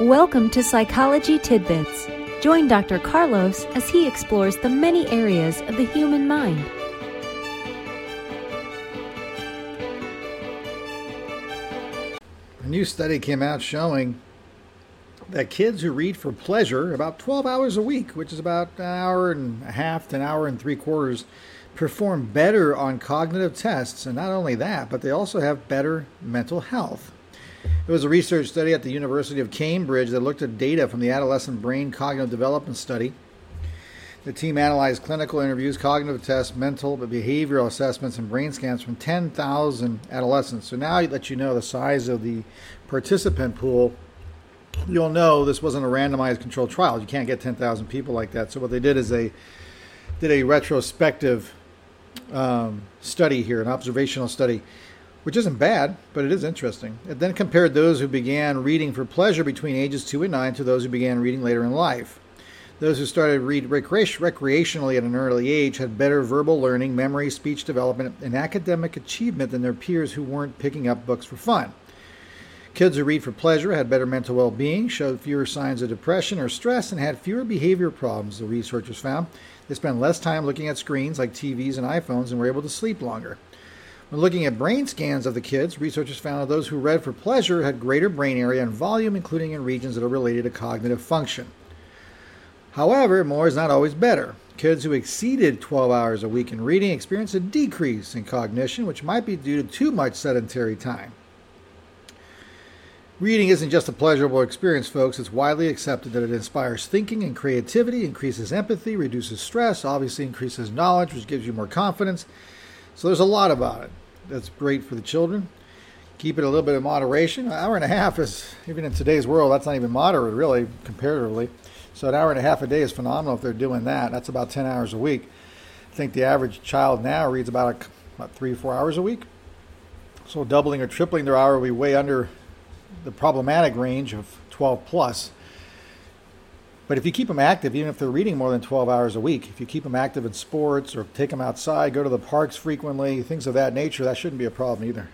Welcome to Psychology Tidbits. Join Dr. Carlos as he explores the many areas of the human mind. A new study came out showing that kids who read for pleasure about 12 hours a week, which is about an hour and a half to an hour and three quarters, perform better on cognitive tests. And not only that, but they also have better mental health. It was a research study at the University of Cambridge that looked at data from the Adolescent Brain Cognitive Development Study. The team analyzed clinical interviews, cognitive tests, mental and behavioral assessments, and brain scans from 10,000 adolescents. So now that you know the size of the participant pool, you'll know this wasn't a randomized controlled trial. You can't get 10,000 people like that. So what they did is they did a retrospective study here, an observational study, which isn't bad, but it is interesting. It then compared those who began reading for pleasure between ages 2 and 9 to those who began reading later in life. Those who started reading recreationally at an early age had better verbal learning, memory, speech development, and academic achievement than their peers who weren't picking up books for fun. Kids who read for pleasure had better mental well-being, showed fewer signs of depression or stress, and had fewer behavior problems, the researchers found. They spent less time looking at screens like TVs and iPhones and were able to sleep longer. When looking at brain scans of the kids, researchers found that those who read for pleasure had greater brain area and volume, including in regions that are related to cognitive function. However, more is not always better. Kids who exceeded 12 hours a week in reading experienced a decrease in cognition, which might be due to too much sedentary time. Reading isn't just a pleasurable experience, folks. It's widely accepted that it inspires thinking and creativity, increases empathy, reduces stress, obviously increases knowledge, which gives you more confidence. So there's a lot about it. That's great for the children. Keep it a little bit in moderation. An hour and a half is, even in today's world, that's not even moderate, really, comparatively. So an hour and a half a day is phenomenal if they're doing that. That's about 10 hours a week. I think the average child now reads about 3 or 4 hours a week. So doubling or tripling their hour will be way under the problematic range of 12 plus. But if you keep them active, even if they're reading more than 12 hours a week, if you keep them active in sports or take them outside, go to the parks frequently, things of that nature, that shouldn't be a problem either.